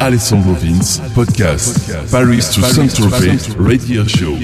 Alessandro Vince, podcast, Paris to Saint-Tropez, radio show.